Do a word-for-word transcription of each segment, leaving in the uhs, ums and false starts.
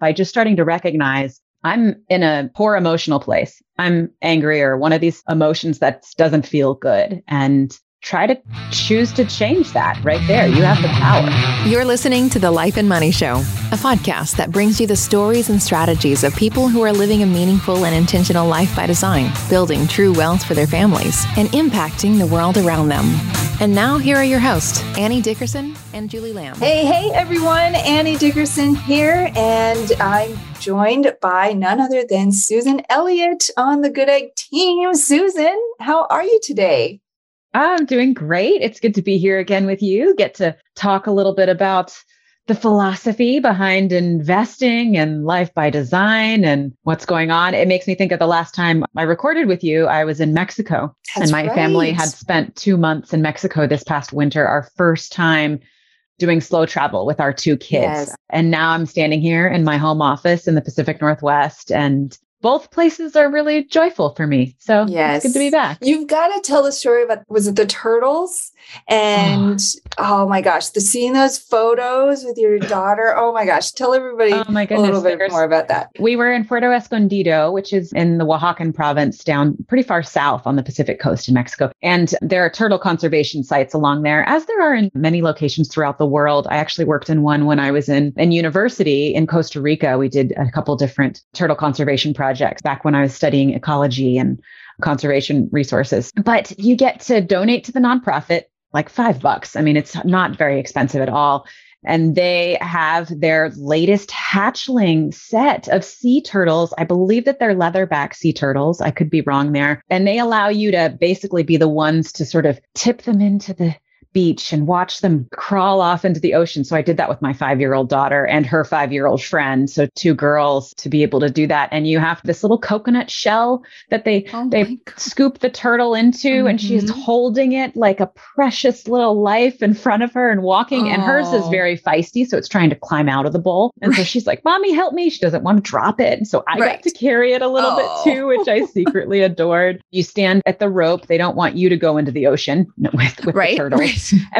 by just starting to recognize I'm in a poor emotional place. I'm angry or one of these emotions that doesn't feel good. And try to choose to change that right there. You have the power. You're listening to The Life and Money Show, a podcast that brings you the stories and strategies of people who are living a meaningful and intentional life by design, building true wealth for their families, and impacting the world around them. And now here are your hosts, Annie Dickerson and Julie Lamb. Hey, hey, everyone. Annie Dickerson here, and I'm joined by none other than Susan Elliott on the Good Egg team. Susan, how are you today? I'm doing great. It's good to be here again with you. Get to talk a little bit about the philosophy behind investing and life by design and what's going on. It makes me think of the last time I recorded with you, I was in Mexico. That's and my right. family had spent two months in Mexico this past winter, our first time doing slow travel with our two kids. Yes. And now I'm standing here in my home office in the Pacific Northwest, and both places are really joyful for me. So yes. It's good to be back. You've got to tell the story about, was it the turtles? And oh, oh my gosh, the seeing those photos with your daughter. Oh my gosh. Tell everybody oh my goodness, a little bit more about that. We were in Puerto Escondido, which is in the Oaxacan province down pretty far south on the Pacific coast in Mexico. And there are turtle conservation sites along there, as there are in many locations throughout the world. I actually worked in one when I was in, in university in Costa Rica. We did a couple different turtle conservation projects. Projects back when I was studying ecology and conservation resources. But you get to donate to the nonprofit like five bucks. I mean, it's not very expensive at all. And they have their latest hatchling set of sea turtles. I believe that they're leatherback sea turtles. I could be wrong there. And they allow you to basically be the ones to sort of tip them into the beach and watch them crawl off into the ocean. So I did that with my five-year-old daughter and her five-year-old friend. So two girls to be able to do that. And you have this little coconut shell that they oh they scoop the turtle into, mm-hmm. and she's holding it like a precious little life in front of her and walking. Oh. And hers is very feisty, so it's trying to climb out of the bowl. And so she's like, "Mommy, help me." She doesn't want to drop it. And so I right. got to carry it a little oh. bit too, which I secretly adored. You stand at the rope. They don't want you to go into the ocean with, with right? the turtle. Right.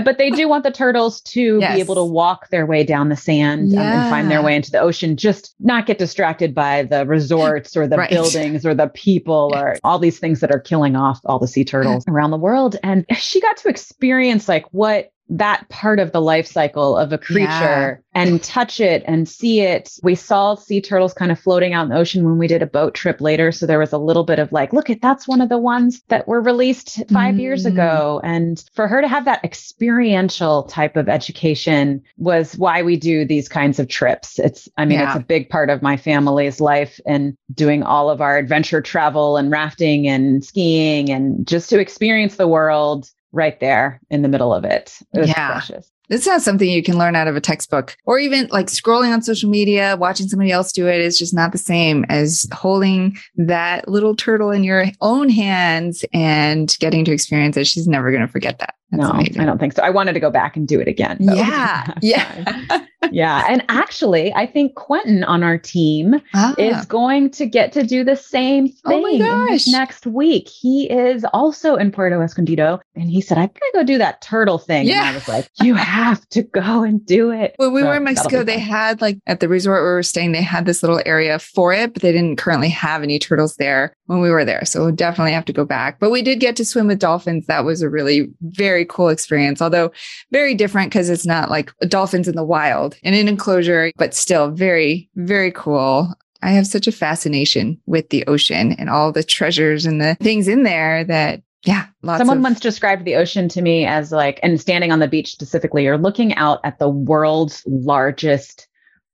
But they do want the turtles to yes. be able to walk their way down the sand yeah. um, and find their way into the ocean, just not get distracted by the resorts or the right. buildings or the people yes. or all these things that are killing off all the sea turtles around the world. And she got to experience like what that part of the life cycle of a creature yeah. and touch it and see it. We saw sea turtles kind of floating out in the ocean when we did a boat trip later. So there was a little bit of like, look at, that's one of the ones that were released five mm. years ago. And for her to have that experiential type of education was why we do these kinds of trips. It's, I mean, yeah. it's a big part of my family's life, and doing all of our adventure travel and rafting and skiing, and just to experience the world right there in the middle of it. It was yeah. precious. It's not something you can learn out of a textbook, or even like scrolling on social media, watching somebody else do it. It's just not the same as holding that little turtle in your own hands and getting to experience it. She's never going to forget that. That's no, amazing. I don't think so. I wanted to go back and do it again. Though. Yeah. Yeah. yeah. And actually, I think Quentin on our team ah. is going to get to do the same thing oh my gosh. next week. He is also in Puerto Escondido. And he said, "I'm going to go do that turtle thing." Yeah. And I was like, "You have to go and do it." When we so were in Mexico, they had like at the resort where we were staying, they had this little area for it, but they didn't currently have any turtles there when we were there. So we'll definitely have to go back. But we did get to swim with dolphins. That was a really very cool experience, although very different because it's not like dolphins in the wild in an enclosure, but still very, very cool. I have such a fascination with the ocean and all the treasures and the things in there that, yeah. Lots Someone of... once described the ocean to me as like, and standing on the beach specifically, you're looking out at the world's largest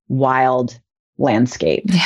wild landscape. Yeah.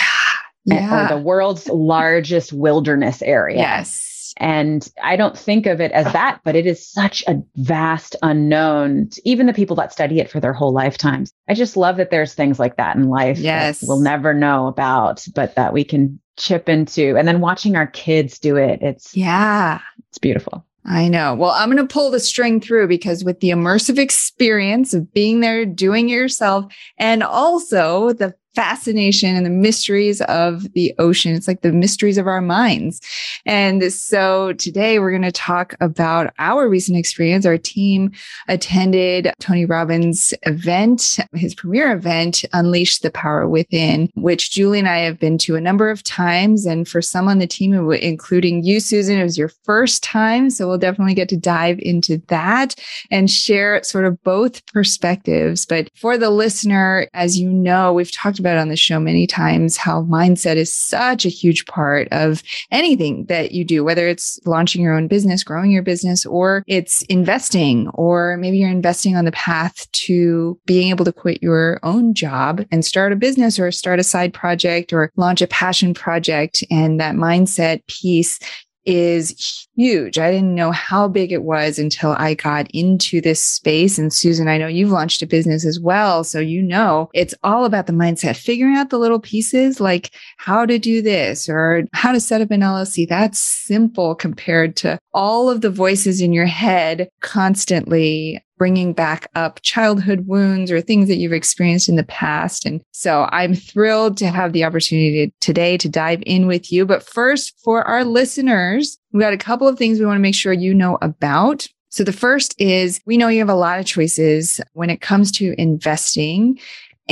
yeah. Or the world's largest wilderness area. Yes. And I don't think of it as that, but it is such a vast unknown, even the people that study it for their whole lifetimes. I just love that there's things like that in life yes. that we'll never know about, but that we can chip into. And then watching our kids do it, it's yeah, it's beautiful. I know. Well, I'm going to pull the string through, because with the immersive experience of being there, doing it yourself, and also the fascination and the mysteries of the ocean. It's like the mysteries of our minds. And so today we're going to talk about our recent experience. Our team attended Tony Robbins' event, his premier event, Unleash the Power Within, which Julie and I have been to a number of times. And for some on the team, including you, Susan, it was your first time. So we'll definitely get to dive into that and share sort of both perspectives. But for the listener, as you know, we've talked about on the show many times how mindset is such a huge part of anything that you do, whether it's launching your own business, growing your business, or it's investing, or maybe you're investing on the path to being able to quit your own job and start a business or start a side project or launch a passion project. And that mindset piece is huge. I didn't know how big it was until I got into this space. And Susan, I know you've launched a business as well. So you know, it's all about the mindset, figuring out the little pieces, like how to do this or how to set up an L L C. That's simple compared to all of the voices in your head constantly bringing back up childhood wounds or things that you've experienced in the past. And so I'm thrilled to have the opportunity today to dive in with you. But first, for our listeners, we've got a couple of things we want to make sure you know about. So the first is, we know you have a lot of choices when it comes to investing.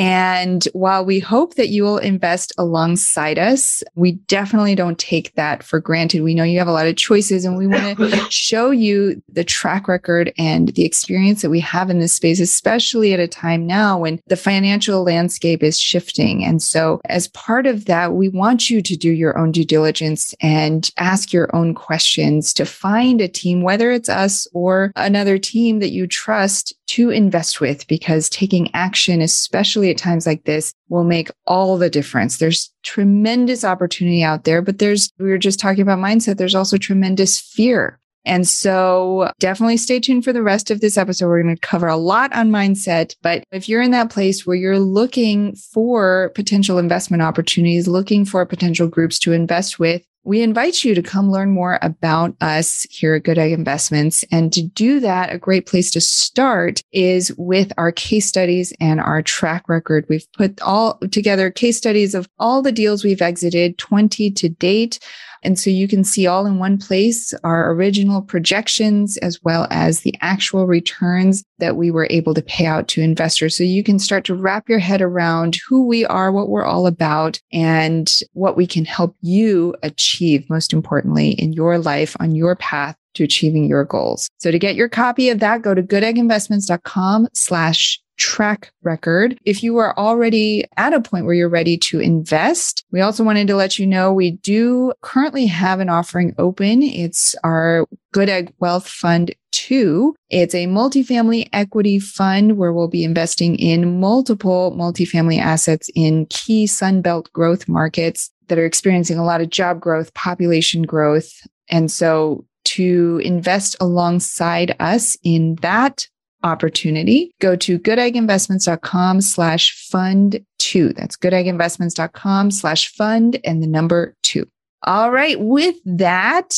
And while we hope that you will invest alongside us, we definitely don't take that for granted. We know you have a lot of choices, and we want to show you the track record and the experience that we have in this space, especially at a time now when the financial landscape is shifting. And so as part of that, we want you to do your own due diligence and ask your own questions to find a team, whether it's us or another team that you trust to invest with, because taking action, especially at times like this, will make all the difference. There's tremendous opportunity out there, but there's, we were just talking about mindset, there's also tremendous fear. And so definitely stay tuned for the rest of this episode. We're going to cover a lot on mindset, but if you're in that place where you're looking for potential investment opportunities, looking for potential groups to invest with, we invite you to come learn more about us here at Good Egg Investments. And to do that, a great place to start is with our case studies and our track record. We've put all together case studies of all the deals we've exited, twenty to date. And so you can see all in one place our original projections, as well as the actual returns that we were able to pay out to investors. So you can start to wrap your head around who we are, what we're all about, and what we can help you achieve, most importantly, in your life, on your path to achieving your goals. So to get your copy of that, go to goodegginvestments.com slash track record. If you are already at a point where you're ready to invest, we also wanted to let you know we do currently have an offering open. It's our Good Egg Wealth Fund two. It's a multifamily equity fund where we'll be investing in multiple multifamily assets in key Sunbelt growth markets that are experiencing a lot of job growth, population growth. And so to invest alongside us in that opportunity, go to goodegginvestments.com slash fund two. That's goodegginvestments.com slash fund and the number two. All right. With that,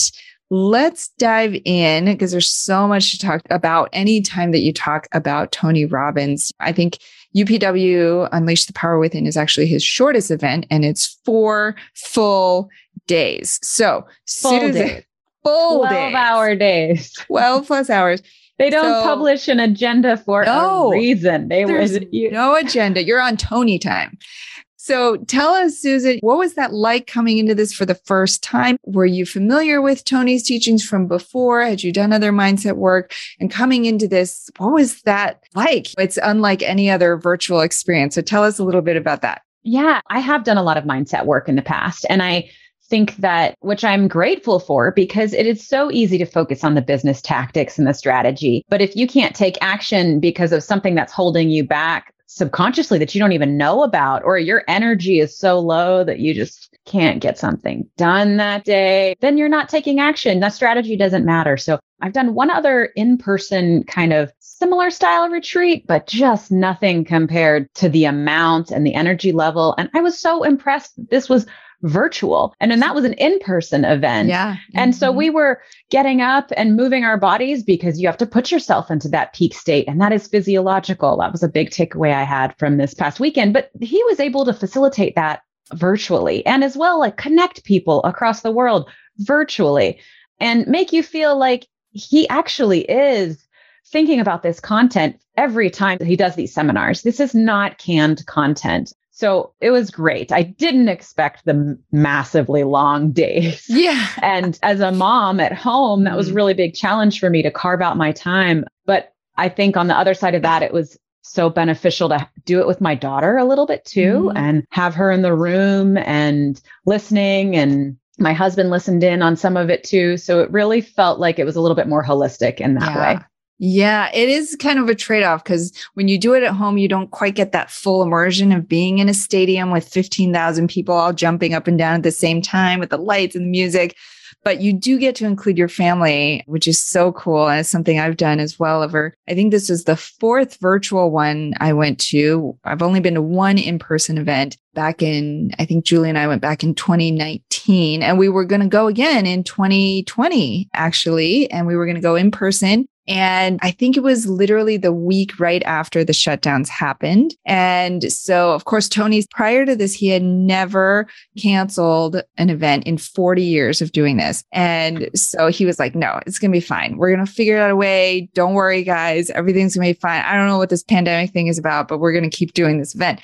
let's dive in, because there's so much to talk about anytime that you talk about Tony Robbins. I think U P W, Unleash the Power Within, is actually his shortest event, and it's four full days. So full Susan, days. Full days. twelve hour days. twelve plus hours. They don't so, publish an agenda for no, a reason. They there's you. no agenda. You're on Tony time. So tell us, Susan, what was that like coming into this for the first time? Were you familiar with Tony's teachings from before? Had you done other mindset work? And coming into this, what was that like? It's unlike any other virtual experience. So tell us a little bit about that. Yeah, I have done a lot of mindset work in the past, and I think that, which I'm grateful for, because it is so easy to focus on the business tactics and the strategy. But if you can't take action because of something that's holding you back subconsciously that you don't even know about, or your energy is so low that you just can't get something done that day, then you're not taking action. That strategy doesn't matter. So I've done one other in-person kind of similar style retreat, but just nothing compared to the amount and the energy level. And I was so impressed. This was virtual. And then that was an in-person event. Yeah. Mm-hmm. And so we were getting up and moving our bodies because you have to put yourself into that peak state. And that is physiological. That was a big takeaway I had from this past weekend. But he was able to facilitate that virtually and as well, like connect people across the world virtually and make you feel like he actually is thinking about this content every time that he does these seminars. This is not canned content. So it was great. I didn't expect the massively long days. Yeah. And as a mom at home, that was a really big challenge for me to carve out my time. But I think on the other side of that, it was so beneficial to do it with my daughter a little bit too, mm-hmm. and have her in the room and listening, and my husband listened in on some of it too. So it really felt like it was a little bit more holistic in that yeah. way. Yeah, it is kind of a trade-off because when you do it at home, you don't quite get that full immersion of being in a stadium with fifteen thousand people all jumping up and down at the same time with the lights and the music. But you do get to include your family, which is so cool. And it's something I've done as well over, I think this is the fourth virtual one I went to. I've only been to one in-person event back in, I think Julie and I went back in twenty nineteen, and we were going to go again in twenty twenty, actually. And we were going to go in person. And I think it was literally the week right after the shutdowns happened. And so, of course, Tony's prior to this, he had never canceled an event in forty years of doing this. And so he was like, no, it's going to be fine. We're going to figure out a way. Don't worry, guys. Everything's going to be fine. I don't know what this pandemic thing is about, but we're going to keep doing this event.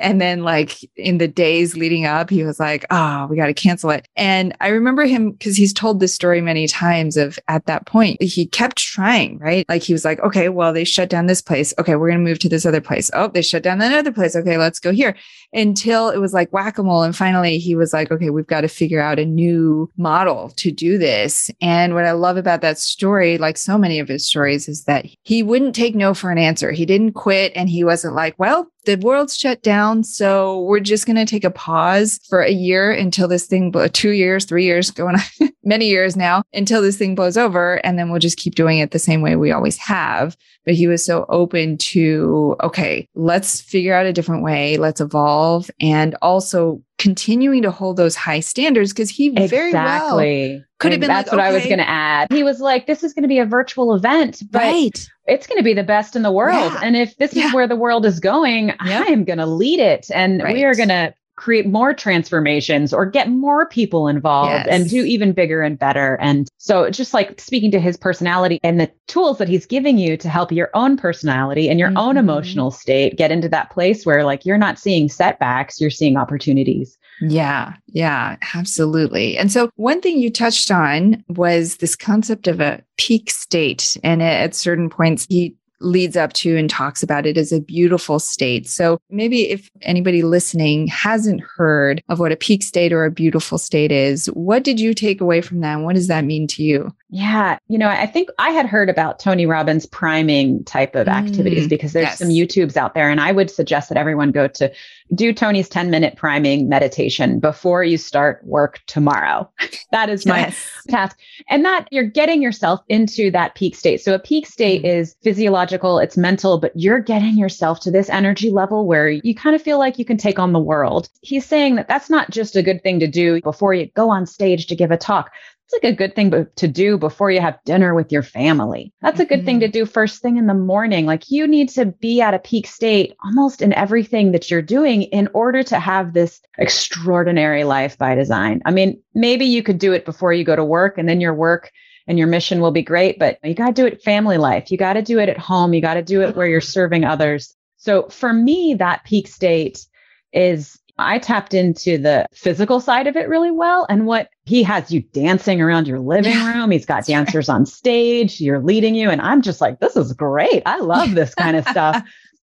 And then like in the days leading up, he was like, oh, we got to cancel it. And I remember him because he's told this story many times of at that point, he kept trying, right? Like he was like, okay, well, they shut down this place. Okay, we're going to move to this other place. Oh, they shut down that other place. Okay, let's go here. Until it was like whack-a-mole. And finally he was like, okay, we've got to figure out a new model to do this. And what I love about that story, like so many of his stories, is that he wouldn't take no for an answer. He didn't quit. And he wasn't like, well, the world's shut down, so we're just going to take a pause for a year until this thing, blo- two years, three years, going on many years now, until this thing blows over. And then we'll just keep doing it the same way we always have. But he was so open to, okay, let's figure out a different way. Let's evolve. And also continuing to hold those high standards because he exactly. very well could have been that's like, that's what okay. I was going to add. He was like, this is going to be a virtual event, but right. it's going to be the best in the world. Yeah. And if this yeah. is where the world is going, yeah. I am going to lead it. And right. we are going to create more transformations or get more people involved yes. and do even bigger and better. And so just like speaking to his personality and the tools that he's giving you to help your own personality and your mm-hmm. own emotional state, get into that place where like, you're not seeing setbacks, you're seeing opportunities. Yeah. Yeah, absolutely. And so one thing you touched on was this concept of a peak state. And at certain points, he leads up to and talks about it as a beautiful state. So maybe if anybody listening hasn't heard of what a peak state or a beautiful state is, what did you take away from that? And what does that mean to you? Yeah. You know, I think I had heard about Tony Robbins' priming type of activities mm, because there's yes. some YouTubes out there. And I would suggest that everyone go to do Tony's ten minute priming meditation before you start work tomorrow. That is my yes. task. And that you're getting yourself into that peak state. So a peak state mm. is physiological. It's mental, but you're getting yourself to this energy level where you kind of feel like you can take on the world. He's saying that that's not just a good thing to do before you go on stage to give a talk. It's like a good thing to do before you have dinner with your family. That's a good mm-hmm. thing to do first thing in the morning. Like you need to be at a peak state almost in everything that you're doing in order to have this extraordinary life by design. I mean, maybe you could do it before you go to work and then your work and your mission will be great, but you got to do it family life. You got to do it at home. You got to do it where you're serving others. So for me, that peak state is, I tapped into the physical side of it really well. And what he has you dancing around your living room, he's got dancers on stage, you're leading you. And I'm just like, this is great. I love this kind of stuff.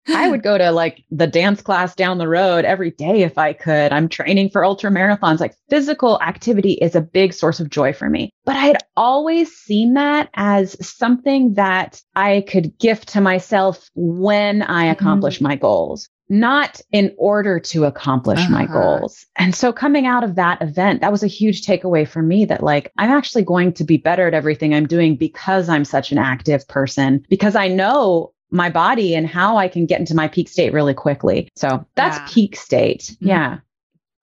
I would go to like the dance class down the road every day if I could. I'm training for ultra marathons. Like physical activity is a big source of joy for me. But I had always seen that as something that I could gift to myself when I accomplish mm-hmm. my goals, not in order to accomplish uh-huh. my goals. And so coming out of that event, that was a huge takeaway for me that like, I'm actually going to be better at everything I'm doing because I'm such an active person, because I know my body and how I can get into my peak state really quickly. So that's yeah. peak state. Mm-hmm. Yeah.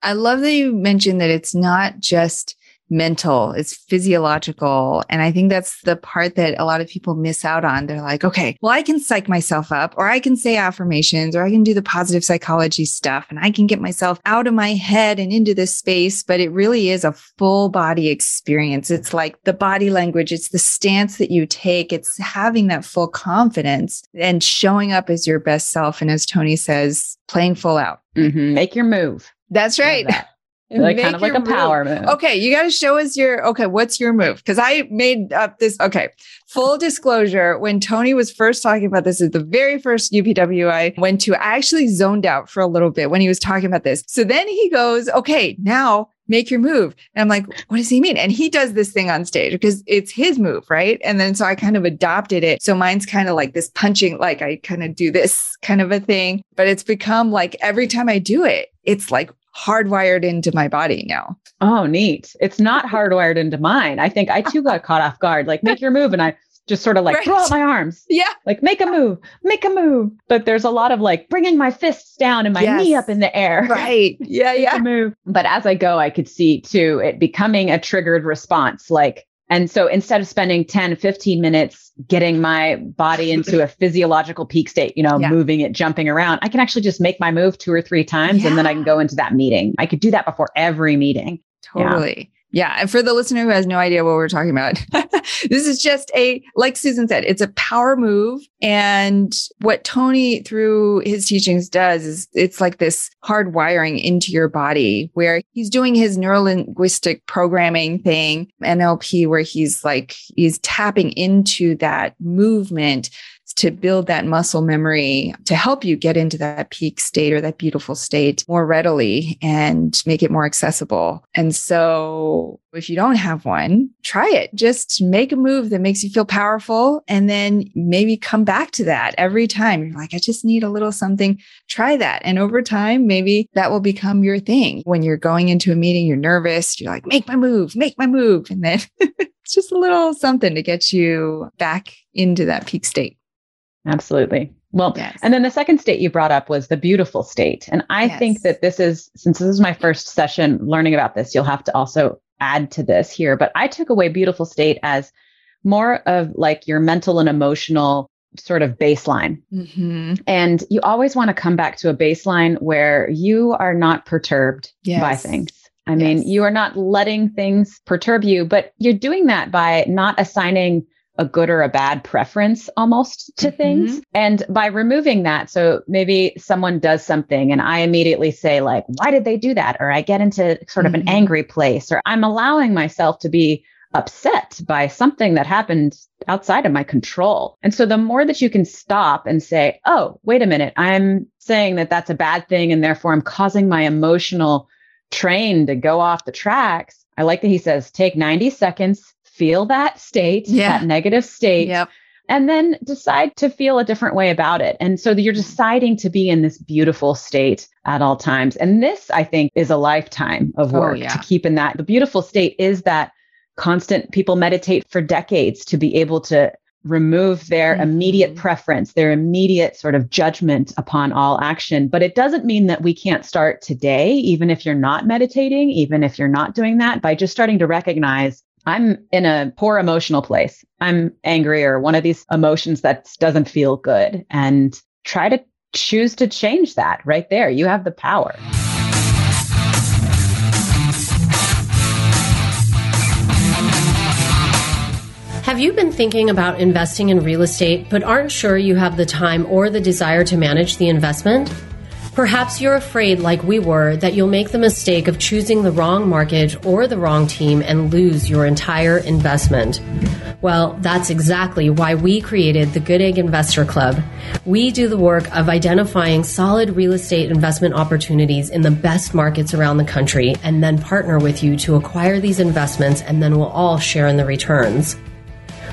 I love that you mentioned that it's not just mental, it's physiological. And I think that's the part that a lot of people miss out on. They're like, okay, well, I can psych myself up, or I can say affirmations, or I can do the positive psychology stuff, and I can get myself out of my head and into this space. But it really is a full body experience. It's like the body language, it's the stance that you take, it's having that full confidence and showing up as your best self. And as Tony says, playing full out. Mm-hmm. Make your move. That's right. Like kind of like a move. Power move. Okay, you got to show us your, okay, what's your move? Because I made up this, okay, full disclosure, when Tony was first talking about this at the very first U P W I went to, I actually zoned out for a little bit when he was talking about this. So then he goes, okay, now make your move. And I'm like, what does he mean? And he does this thing on stage because it's his move, right? And then so I kind of adopted it. So mine's kind of like this punching, like I kind of do this kind of a thing, but it's become like every time I do it, it's like hardwired into my body now. Oh, neat. It's not hardwired into mine. I think I too got caught off guard, like make your move. And I just sort of like right. throw out my arms. Yeah. Like make a move, make a move. But there's a lot of like bringing my fists down and my yes. knee up in the air. Right. Yeah. Yeah. Move. But as I go, I could see too, it becoming a triggered response. Like, and so instead of spending ten, fifteen minutes getting my body into a physiological peak state, you know, yeah. moving it, jumping around, I can actually just make my move two or three times yeah. and then I can go into that meeting. I could do that before every meeting. Totally. Yeah. yeah. And for the listener who has no idea what we're talking about, this is just a, like Susan said, it's a power move. And what Tony through his teachings does is it's like this hardwiring into your body where he's doing his neurolinguistic programming thing, N L P, where he's like, he's tapping into that movement to build that muscle memory to help you get into that peak state or that beautiful state more readily and make it more accessible. And so if you don't have one, try it. Just make a move that makes you feel powerful and then maybe come back to that every time. You're like, I just need a little something. Try that. And over time, maybe that will become your thing. When you're going into a meeting, you're nervous. You're like, make my move, make my move. And then it's just a little something to get you back into that peak state. Absolutely. Well, yes. And then the second state you brought up was the beautiful state. And I yes. think that this is, since this is my first session learning about this, you'll have to also add to this here. But I took away beautiful state as more of like your mental and emotional sort of baseline. Mm-hmm. And you always want to come back to a baseline where you are not perturbed yes. by things. I mean, yes. you are not letting things perturb you, but you're doing that by not assigning a good or a bad preference almost to mm-hmm. things. And by removing that, so maybe someone does something and I immediately say like, why did they do that? Or I get into sort of mm-hmm. an angry place, or I'm allowing myself to be upset by something that happened outside of my control. And so the more that you can stop and say, oh, wait a minute, I'm saying that that's a bad thing and therefore I'm causing my emotional train to go off the tracks. I like that he says, take ninety seconds, feel that state, yeah. that negative state, yep. and then decide to feel a different way about it. And so you're deciding to be in this beautiful state at all times. And this, I think, is a lifetime of work oh, yeah. to keep in that. The beautiful state is that constant, people meditate for decades to be able to remove their mm-hmm. immediate preference, their immediate sort of judgment upon all action. But it doesn't mean that we can't start today, even if you're not meditating, even if you're not doing that, by just starting to recognize I'm in a poor emotional place. I'm angry or one of these emotions that doesn't feel good, and try to choose to change that right there. You have the power. Have you been thinking about investing in real estate, but aren't sure you have the time or the desire to manage the investment? Perhaps you're afraid, like we were, that you'll make the mistake of choosing the wrong mortgage or the wrong team and lose your entire investment. Well, that's exactly why we created the Good Egg Investor Club. We do the work of identifying solid real estate investment opportunities in the best markets around the country and then partner with you to acquire these investments, and then we'll all share in the returns.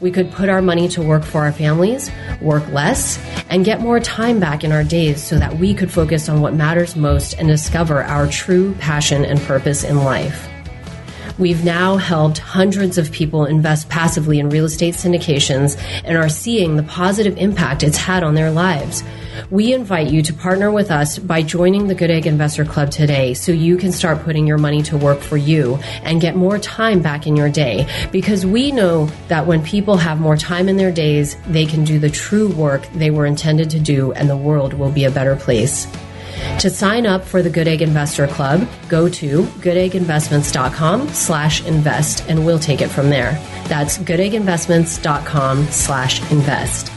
We could put our money to work for our families, work less, and get more time back in our days so that we could focus on what matters most and discover our true passion and purpose in life. We've now helped hundreds of people invest passively in real estate syndications and are seeing the positive impact it's had on their lives. We invite you to partner with us by joining the Good Egg Investor Club today so you can start putting your money to work for you and get more time back in your day, because we know that when people have more time in their days, they can do the true work they were intended to do, and the world will be a better place. To sign up for the Good Egg Investor Club, go to goodegginvestments.com slash invest, and we'll take it from there. That's goodegginvestments.com slash invest.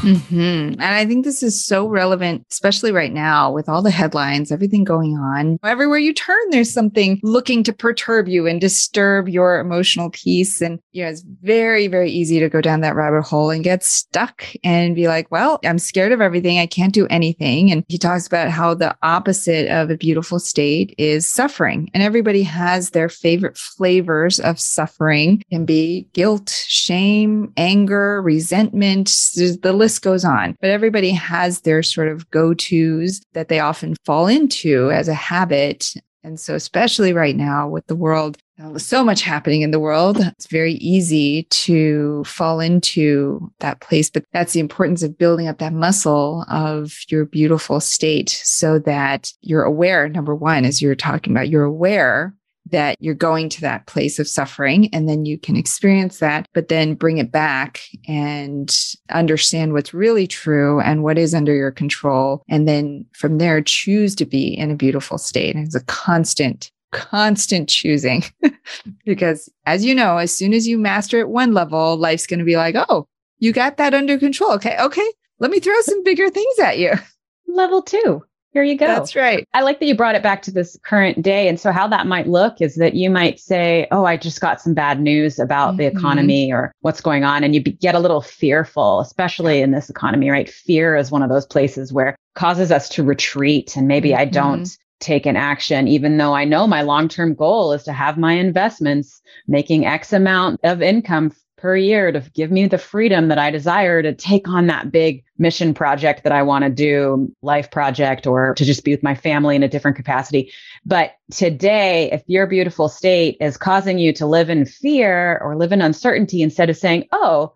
Mm-hmm. And I think this is so relevant, especially right now with all the headlines, everything going on. Everywhere you turn, there's something looking to perturb you and disturb your emotional peace. And you know, it's very, very easy to go down that rabbit hole and get stuck and be like, well, I'm scared of everything. I can't do anything. And he talks about how the opposite of a beautiful state is suffering. And everybody has their favorite flavors of suffering. It can be guilt, shame, anger, resentment. There's the list goes on, but everybody has their sort of go-tos that they often fall into as a habit. And so especially right now with the world, with so much happening in the world, it's very easy to fall into that place. But that's the importance of building up that muscle of your beautiful state so that you're aware, number one, as you were talking about, you're aware that you're going to that place of suffering, and then you can experience that, but then bring it back and understand what's really true and what is under your control. And then from there, choose to be in a beautiful state. And it's a constant, constant choosing because, as you know, as soon as you master it one level, life's going to be like, oh, you got that under control. Okay. Okay. Let me throw some bigger things at you. Level two. Here you go. That's right. I like that you brought it back to this current day. And so how that might look is that you might say, oh, I just got some bad news about mm-hmm. the economy or what's going on. And you be- get a little fearful, especially in this economy, right? Fear is one of those places where it causes us to retreat. And maybe I don't mm-hmm. take an action, even though I know my long-term goal is to have my investments making X amount of income per year to give me the freedom that I desire to take on that big mission project that I want to do, life project, or to just be with my family in a different capacity. But today, if your beautiful state is causing you to live in fear or live in uncertainty, instead of saying, oh,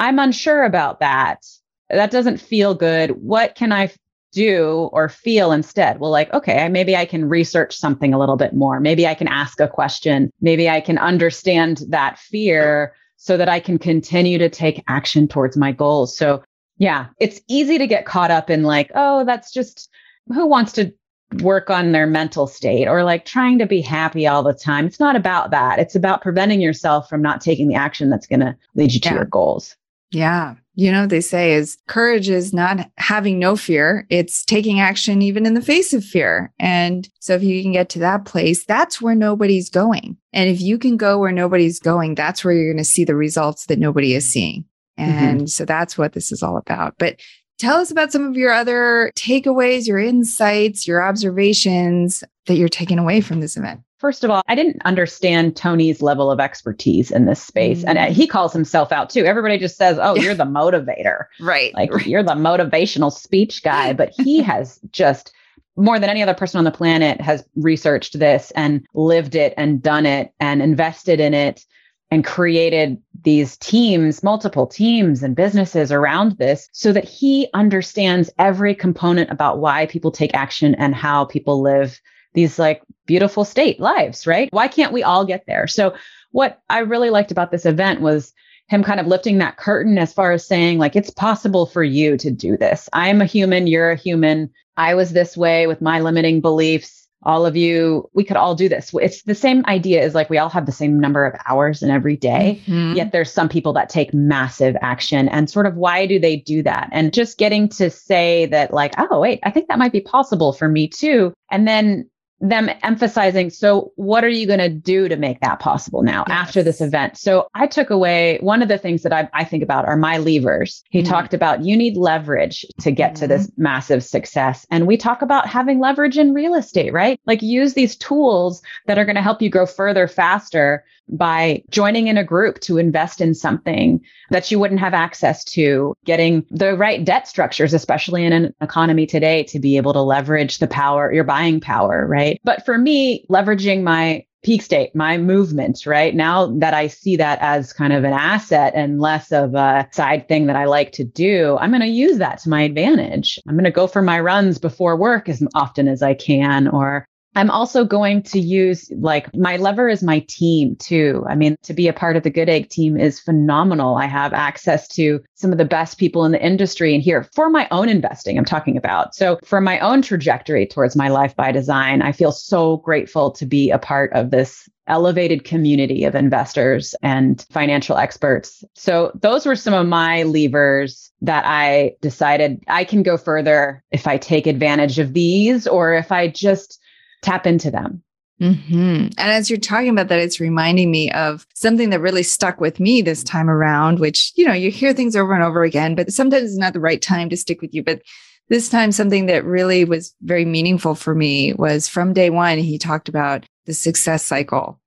I'm unsure about that, that doesn't feel good, what can I do or feel instead? Well, like, okay, maybe I can research something a little bit more. Maybe I can ask a question. Maybe I can understand that fear so that I can continue to take action towards my goals. So yeah, it's easy to get caught up in like, oh, that's just, who wants to work on their mental state or like trying to be happy all the time? It's not about that. It's about preventing yourself from not taking the action that's going to lead you to yeah. your goals. Yeah. You know, they say is courage is not having no fear. It's taking action even in the face of fear. And so if you can get to that place, that's where nobody's going. And if you can go where nobody's going, that's where you're going to see the results that nobody is seeing. And mm-hmm. so that's what this is all about. But tell us about some of your other takeaways, your insights, your observations that you're taking away from this event. First of all, I didn't understand Tony's level of expertise in this space. Mm-hmm. And he calls himself out too. Everybody just says, oh, you're the motivator. Right. Like right. you're the motivational speech guy. But he has just, more than any other person on the planet, has researched this and lived it and done it and invested in it and created these teams, multiple teams and businesses around this so that he understands every component about why people take action and how people live these like beautiful state lives, right? Why can't we all get there? So what I really liked about this event was him kind of lifting that curtain as far as saying like, it's possible for you to do this. I'm a human, you're a human. I was this way with my limiting beliefs. All of you, we could all do this. It's the same idea as like we all have the same number of hours in every day, mm-hmm. yet there's some people that take massive action and sort of why do they do that? And just getting to say that like, oh, wait, I think that might be possible for me too. And then them emphasizing, so what are you going to do to make that possible now yes. after this event? So I took away, one of the things that I, I think about are my levers. He mm-hmm. talked about you need leverage to get mm-hmm. to this massive success. And we talk about having leverage in real estate, right? Like use these tools that are going to help you grow further, faster by joining in a group to invest in something that you wouldn't have access to, getting the right debt structures, especially in an economy today, to be able to leverage the power, your buying power, right? But for me, leveraging my peak state, my movement, right? Now that I see that as kind of an asset and less of a side thing that I like to do, I'm going to use that to my advantage. I'm going to go for my runs before work as often as I can, or I'm also going to use, like, my lever is my team too. I mean, to be a part of the Good Egg team is phenomenal. I have access to some of the best people in the industry and here for my own investing, I'm talking about. So for my own trajectory towards my life by design, I feel so grateful to be a part of this elevated community of investors and financial experts. So those were some of my levers that I decided I can go further if I take advantage of these, or if I just tap into them. Mm-hmm. And as you're talking about that, it's reminding me of something that really stuck with me this time around, which, you know, you hear things over and over again, but sometimes it's not the right time to stick with you. But this time, something that really was very meaningful for me was from day one, he talked about the success cycle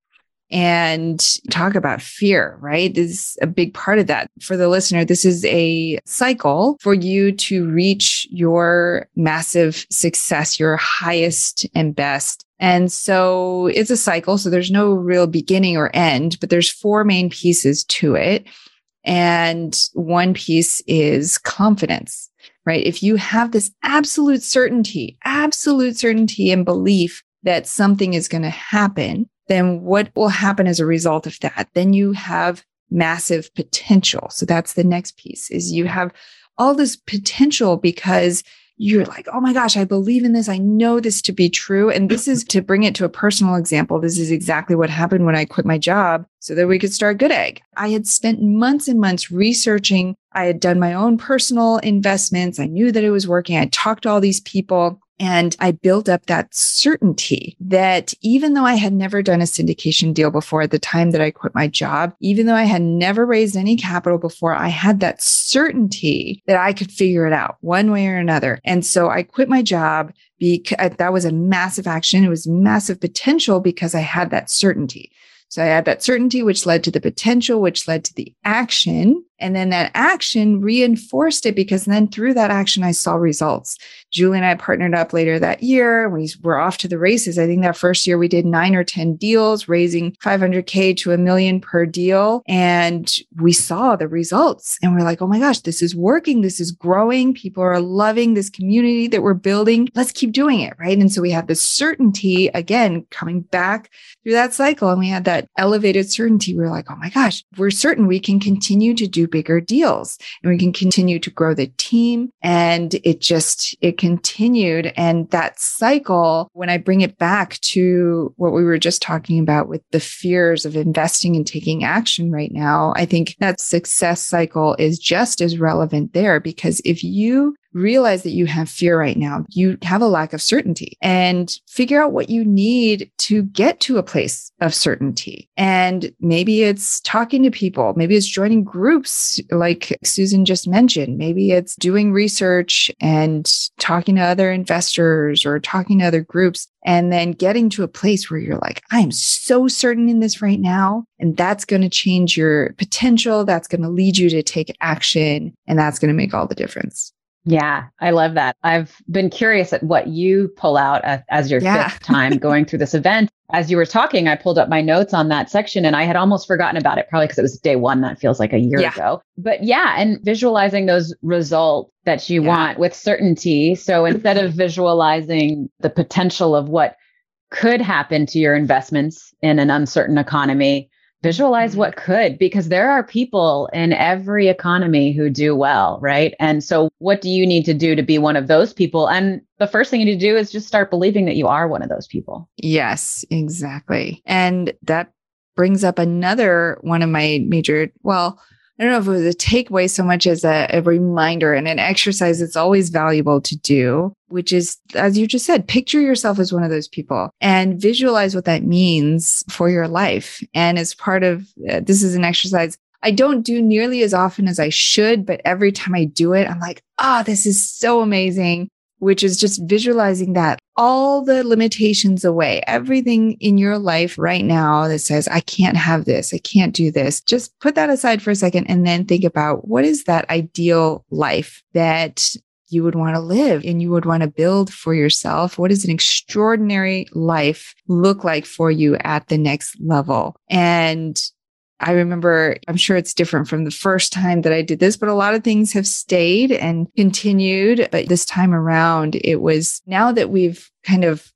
and talk about fear, right? This is a big part of that. For the listener, this is a cycle for you to reach your massive success, your highest and best. And so it's a cycle. So there's no real beginning or end, but there's four main pieces to it. And one piece is confidence, right? If you have this absolute certainty, absolute certainty and belief that something is going to happen, then what will happen as a result of that? Then you have massive potential. So that's the next piece, is you have all this potential because you're like, oh my gosh, I believe in this. I know this to be true. And this is, to bring it to a personal example, this is exactly what happened when I quit my job so that we could start Good Egg. I had spent months and months researching. I had done my own personal investments. I knew that it was working. I talked to all these people. And I built up that certainty that even though I had never done a syndication deal before at the time that I quit my job, even though I had never raised any capital before, I had that certainty that I could figure it out one way or another. And so I quit my job because that was a massive action. It was massive potential because I had that certainty. So I had that certainty, which led to the potential, which led to the action. And then that action reinforced it, because then through that action, I saw results. Julie and I partnered up later that year. We were off to the races. I think that first year we did nine or ten deals, raising five hundred K to a million per deal. And we saw the results and we're like, oh my gosh, this is working. This is growing. People are loving this community that we're building. Let's keep doing it, right? And so we had this certainty, again, coming back through that cycle. And we had that elevated certainty. We're like, oh my gosh, we're certain we can continue to do bigger deals and we can continue to grow the team. And it just, it continued. And that cycle, when I bring it back to what we were just talking about with the fears of investing and taking action right now, I think that success cycle is just as relevant there, because if you realize that you have fear right now, you have a lack of certainty, and figure out what you need to get to a place of certainty. And maybe it's talking to people. Maybe it's joining groups like Susan just mentioned. Maybe it's doing research and talking to other investors or talking to other groups, and then getting to a place where you're like, I am so certain in this right now. And that's going to change your potential. That's going to lead you to take action. And that's going to make all the difference. Yeah, I love that. I've been curious at what you pull out as, as your yeah. fifth time going through this event. As you were talking, I pulled up my notes on that section and I had almost forgotten about it, probably because it was day one. That feels like a year yeah. ago. But yeah, and visualizing those results that you yeah. want with certainty. So instead of visualizing the potential of what could happen to your investments in an uncertain economy, visualize what could, because there are people in every economy who do well, right? And so what do you need to do to be one of those people? And the first thing you need to do is just start believing that you are one of those people. Yes, exactly. And that brings up another one of my major, well, I don't know if it was a takeaway so much as a, a reminder and an exercise that's always valuable to do, which is, as you just said, picture yourself as one of those people and visualize what that means for your life. And as part of uh, this is an exercise I don't do nearly as often as I should, but every time I do it, I'm like, ah, oh, this is so amazing, which is just visualizing that all the limitations away, everything in your life right now that says, I can't have this, I can't do this. Just put that aside for a second and then think about what is that ideal life that you would want to live and you would want to build for yourself. What does an extraordinary life look like for you at the next level? And I remember, I'm sure it's different from the first time that I did this, but a lot of things have stayed and continued. But this time around, it was now that we've kind of,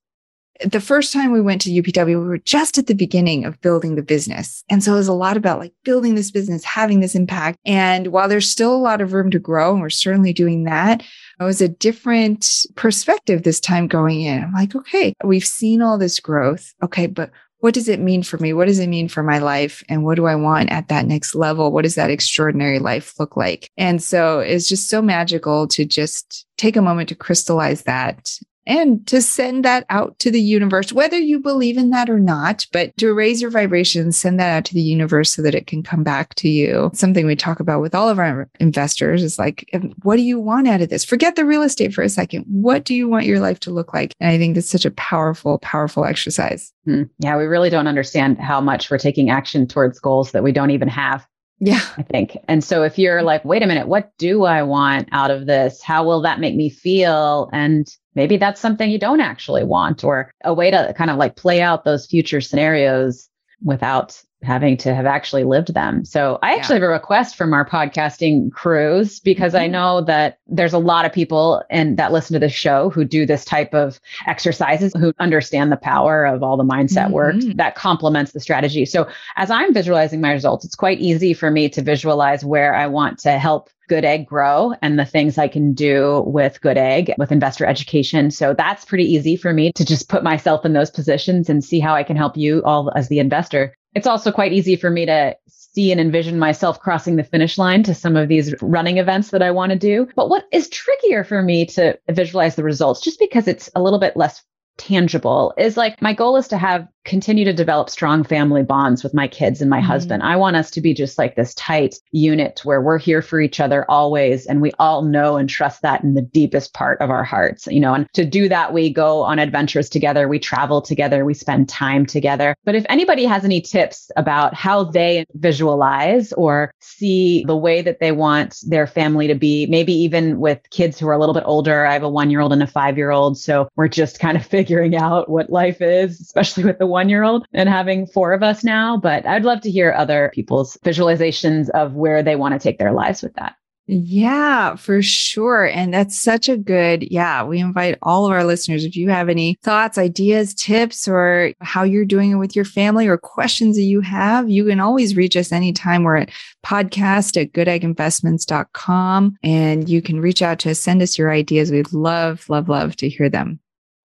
the first time we went to U P W, we were just at the beginning of building the business. And so it was a lot about like building this business, having this impact. And while there's still a lot of room to grow, and we're certainly doing that, it was a different perspective this time going in. I'm like, okay, we've seen all this growth. Okay, but what does it mean for me? What does it mean for my life? And what do I want at that next level? What does that extraordinary life look like? And so it's just so magical to just take a moment to crystallize that and to send that out to the universe, whether you believe in that or not, but to raise your vibrations, send that out to the universe so that it can come back to you. Something we talk about with all of our investors is like, what do you want out of this? Forget the real estate for a second. What do you want your life to look like? And I think that's such a powerful, powerful exercise. Hmm. Yeah, we really don't understand how much we're taking action towards goals that we don't even have. Yeah, I think. And so if you're like, wait a minute, what do I want out of this? How will that make me feel? And maybe that's something you don't actually want, or a way to kind of like play out those future scenarios without having to have actually lived them. So I actually yeah. have a request from our podcasting crews, because mm-hmm. I know that there's a lot of people and that listen to this show who do this type of exercises, who understand the power of all the mindset mm-hmm. work that complements the strategy. So as I'm visualizing my results, it's quite easy for me to visualize where I want to help Good Egg grow and the things I can do with Good Egg, with investor education. So that's pretty easy for me to just put myself in those positions and see how I can help you all as the investor. It's also quite easy for me to see and envision myself crossing the finish line to some of these running events that I want to do. But what is trickier for me to visualize the results, just because it's a little bit less tangible, is like, my goal is to have continue to develop strong family bonds with my kids and my mm-hmm. husband. I want us to be just like this tight unit where we're here for each other always. And we all know and trust that in the deepest part of our hearts, you know, and to do that, we go on adventures together, we travel together, we spend time together. But if anybody has any tips about how they visualize or see the way that they want their family to be, maybe even with kids who are a little bit older, I have a one-year-old and a five-year-old. So we're just kind of figuring out what life is, especially with the one-year-old and having four of us now, but I'd love to hear other people's visualizations of where they want to take their lives with that. Yeah, for sure. And that's such a good, yeah, we invite all of our listeners, if you have any thoughts, ideas, tips, or how you're doing it with your family or questions that you have, you can always reach us anytime. We're at podcast at good egg investments dot com, and you can reach out to us, send us your ideas. We'd love, love, love to hear them.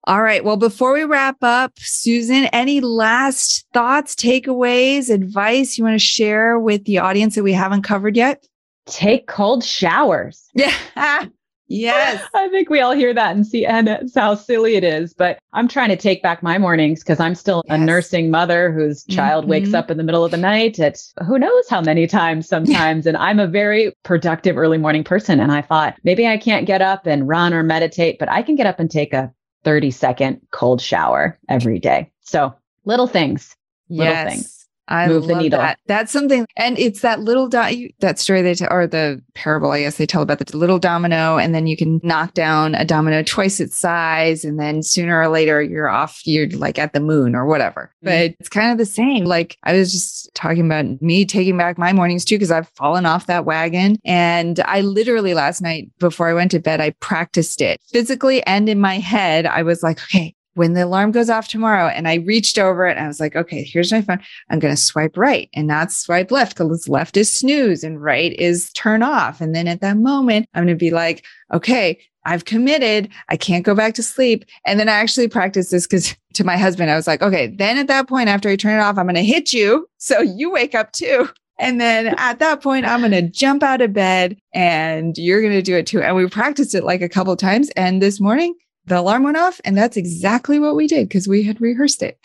All right. Well, before we wrap up, Susan, any last thoughts, takeaways, advice you want to share with the audience that we haven't covered yet? Take cold showers. Yeah. Yes. I think we all hear that and see and it's how silly it is. But I'm trying to take back my mornings, because I'm still yes. a nursing mother whose child mm-hmm. wakes up in the middle of the night at who knows how many times sometimes. And I'm a very productive early morning person. And I thought, maybe I can't get up and run or meditate, but I can get up and take a thirty second cold shower every day. So little things, little yes, things. I Move love the needle. That. That's something. And it's that little, do- that story they tell, or the parable, I guess they tell about the little domino, and then you can knock down a domino twice its size. And then sooner or later you're off, you're like at the moon or whatever, mm-hmm. but it's kind of the same. Like I was just talking about me taking back my mornings too, because I've fallen off that wagon. And I literally last night before I went to bed, I practiced it physically. And in my head, I was like, okay, when the alarm goes off tomorrow, and I reached over it and I was like, okay, here's my phone. I'm going to swipe right and not swipe left, because left is snooze and right is turn off. And then at that moment, I'm going to be like, okay, I've committed. I can't go back to sleep. And then I actually practiced this, because to my husband, I was like, okay, then at that point, after I turn it off, I'm going to hit you. So you wake up too. And then at that point, I'm going to jump out of bed and you're going to do it too. And we practiced it like a couple of times. And this morning, the alarm went off and that's exactly what we did because we had rehearsed it.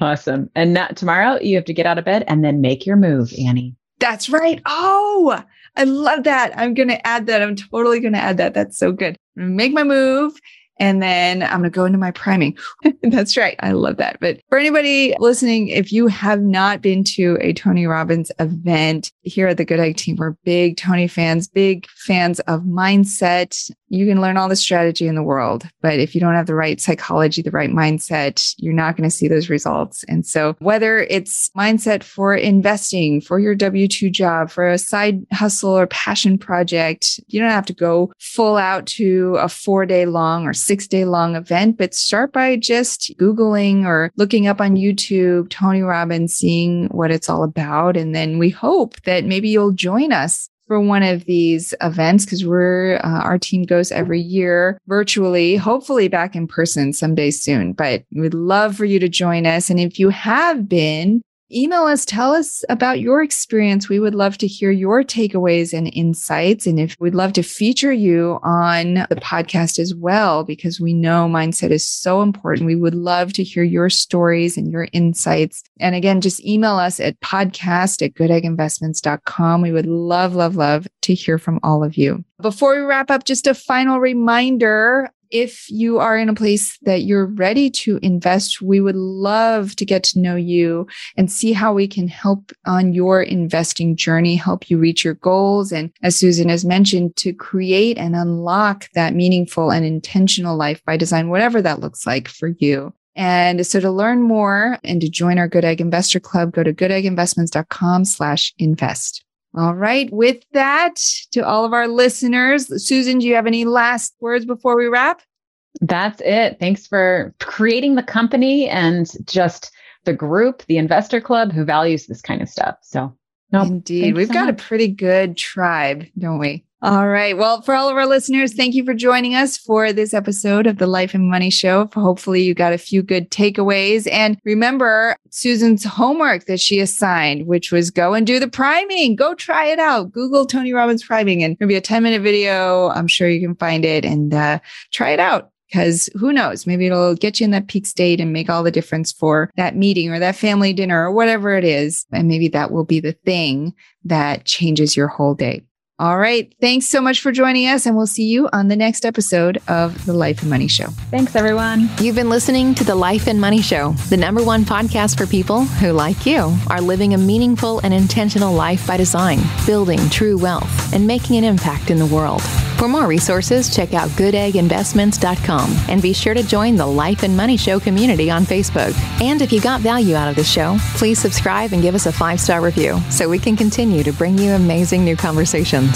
Awesome. And now, tomorrow, you have to get out of bed and then make your move, Annie. That's right. Oh, I love that. I'm going to add that. I'm totally going to add that. That's so good. Make my move. And then I'm going to go into my priming. That's right. I love that. But for anybody listening, if you have not been to a Tony Robbins event here at the Good Egg team, we're big Tony fans, big fans of mindset. You can learn all the strategy in the world, but if you don't have the right psychology, the right mindset, you're not going to see those results. And so whether it's mindset for investing, for your W two job, for a side hustle or passion project, you don't have to go full out to a four day long or six day long event, but start by just Googling or looking up on YouTube, Tony Robbins, seeing what it's all about. And then we hope that maybe you'll join us for one of these events, because we're, uh, our team goes every year virtually, hopefully back in person someday soon, but we'd love for you to join us. And if you have been, email us, tell us about your experience. We would love to hear your takeaways and insights. And if we'd love to feature you on the podcast as well, because we know mindset is so important. We would love to hear your stories and your insights. And again, just email us at podcast at good egg investments dot com. We would love, love, love to hear from all of you. Before we wrap up, just a final reminder. If you are in a place that you're ready to invest, we would love to get to know you and see how we can help on your investing journey, help you reach your goals. And as Susan has mentioned, to create and unlock that meaningful and intentional life by design, whatever that looks like for you. And so to learn more and to join our Good Egg Investor Club, go to good egg investments dot com slash invest. All right. With that, to all of our listeners, Susan, do you have any last words before we wrap? That's it. Thanks for creating the company and just the group, the investor club who values this kind of stuff. So, no, indeed, we've got a pretty good tribe, don't we? All right. Well, for all of our listeners, thank you for joining us for this episode of the Life and Money Show. Hopefully you got a few good takeaways. And remember Susan's homework that she assigned, which was go and do the priming. Go try it out. Google Tony Robbins priming and it'll be a ten minute video. I'm sure you can find it and uh, try it out. Because who knows, maybe it'll get you in that peak state and make all the difference for that meeting or that family dinner or whatever it is. And maybe that will be the thing that changes your whole day. All right. Thanks so much for joining us. And we'll see you on the next episode of The Life and Money Show. Thanks, everyone. You've been listening to The Life and Money Show, the number one podcast for people who, like you, are living a meaningful and intentional life by design, building true wealth, and making an impact in the world. For more resources, check out good egg investments dot com and be sure to join the Life and Money Show community on Facebook. And if you got value out of the show, please subscribe and give us a five star review so we can continue to bring you amazing new conversations.